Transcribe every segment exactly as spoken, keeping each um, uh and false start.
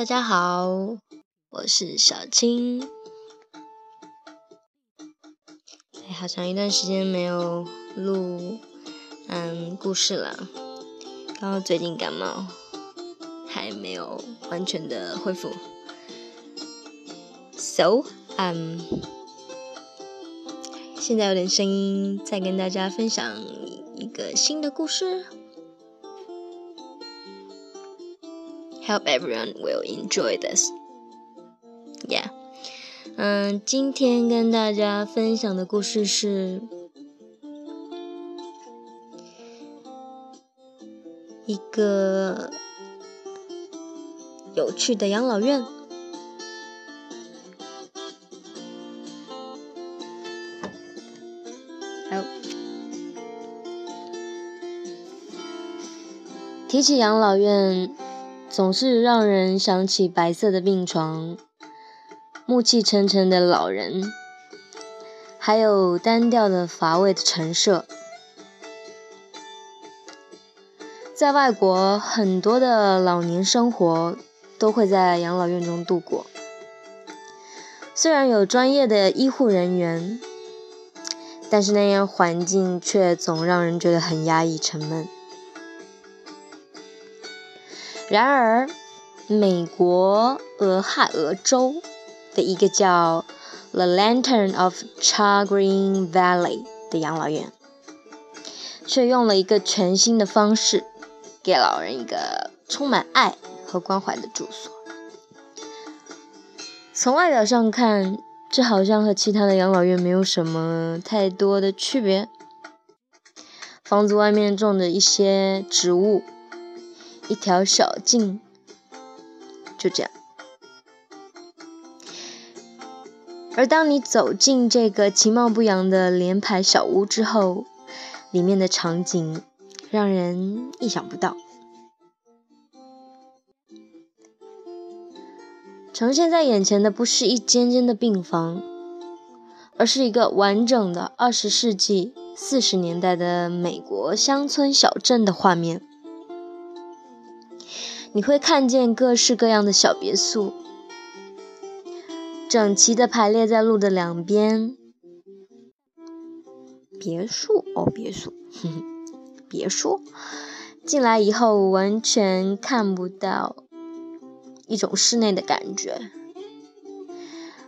大家好，我是小青。哎，好长一段时间没有录嗯故事了，刚好最近感冒，还没有完全的恢复。So， 嗯，现在有点声音，再跟大家分享一个新的故事。Hope everyone will enjoy this. Yeah. 嗯，今天跟大家分享的故事是一个有趣的养老院。提起养老院，总是让人想起白色的病床，暮气沉沉的老人，还有单调的乏味的陈设。在外国，很多的老年生活都会在养老院中度过。虽然有专业的医护人员，但是那样环境却总让人觉得很压抑、沉闷。然而，美国俄亥俄州的一个叫 The Lantern of Chagrin Valley 的养老院，却用了一个全新的方式，给老人一个充满爱和关怀的住所。从外表上看，这好像和其他的养老院没有什么太多的区别。房子外面种着一些植物，一条小径，就这样。而当你走进这个其貌不扬的连排小屋之后，里面的场景让人意想不到，呈现在眼前的不是一间间的病房，而是一个完整的二十世纪四十年代的美国乡村小镇的画面。你会看见各式各样的小别墅，整齐地排列在路的两边。别墅哦，别墅，呵呵别墅。进来以后完全看不到一种室内的感觉，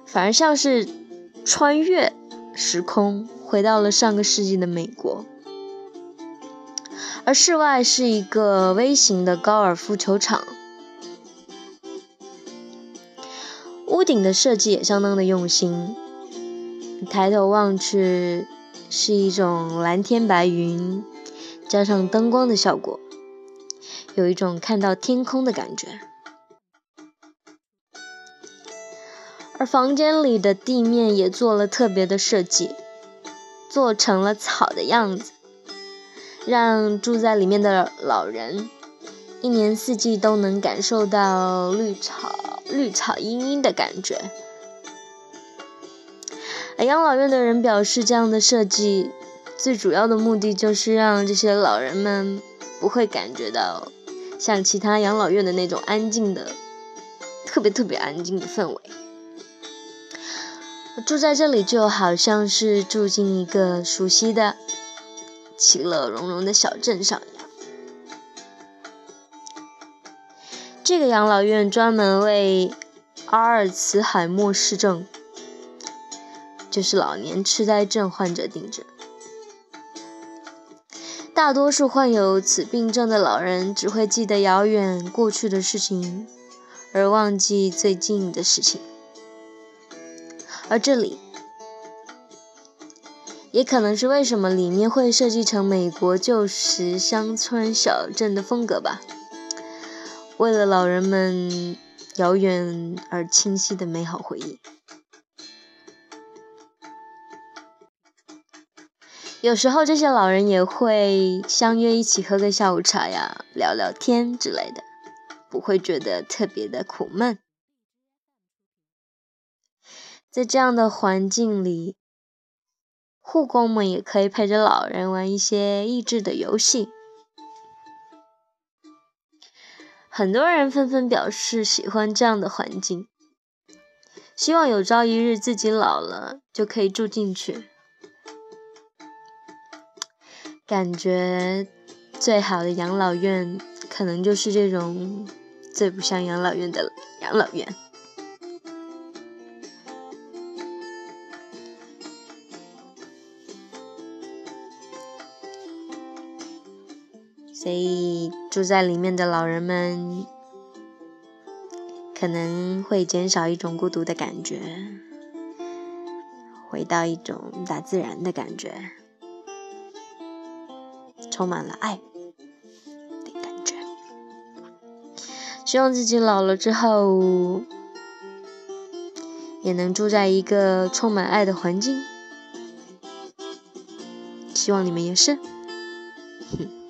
反而像是穿越时空，回到了上个世纪的美国。而室外是一个微型的高尔夫球场，屋顶的设计也相当的用心。抬头望去，是一种蓝天白云，加上灯光的效果，有一种看到天空的感觉。而房间里的地面也做了特别的设计，做成了草的样子。让住在里面的老人一年四季都能感受到绿草绿草茵茵的感觉。而养老院的人表示，这样的设计最主要的目的就是让这些老人们不会感觉到像其他养老院的那种安静的特别特别安静的氛围。住在这里就好像是住进一个熟悉的其乐融融的小镇上一样。这个养老院专门为阿尔茨海默氏症，就是老年痴呆症患者定制。大多数患有此病症的老人只会记得遥远过去的事情，而忘记最近的事情。而这里也可能是为什么里面会设计成美国旧时乡村小镇的风格吧，为了老人们遥远而清晰的美好回忆。有时候这些老人也会相约一起喝个下午茶呀，聊聊天之类的，不会觉得特别的苦闷。在这样的环境里，护工们也可以陪着老人玩一些益智的游戏，很多人纷纷表示喜欢这样的环境，希望有朝一日自己老了就可以住进去。感觉最好的养老院可能就是这种最不像养老院的养老院。所以住在里面的老人们可能会减少一种孤独的感觉，回到一种大自然的感觉，充满了爱的感觉。希望自己老了之后也能住在一个充满爱的环境，希望你们也是。哼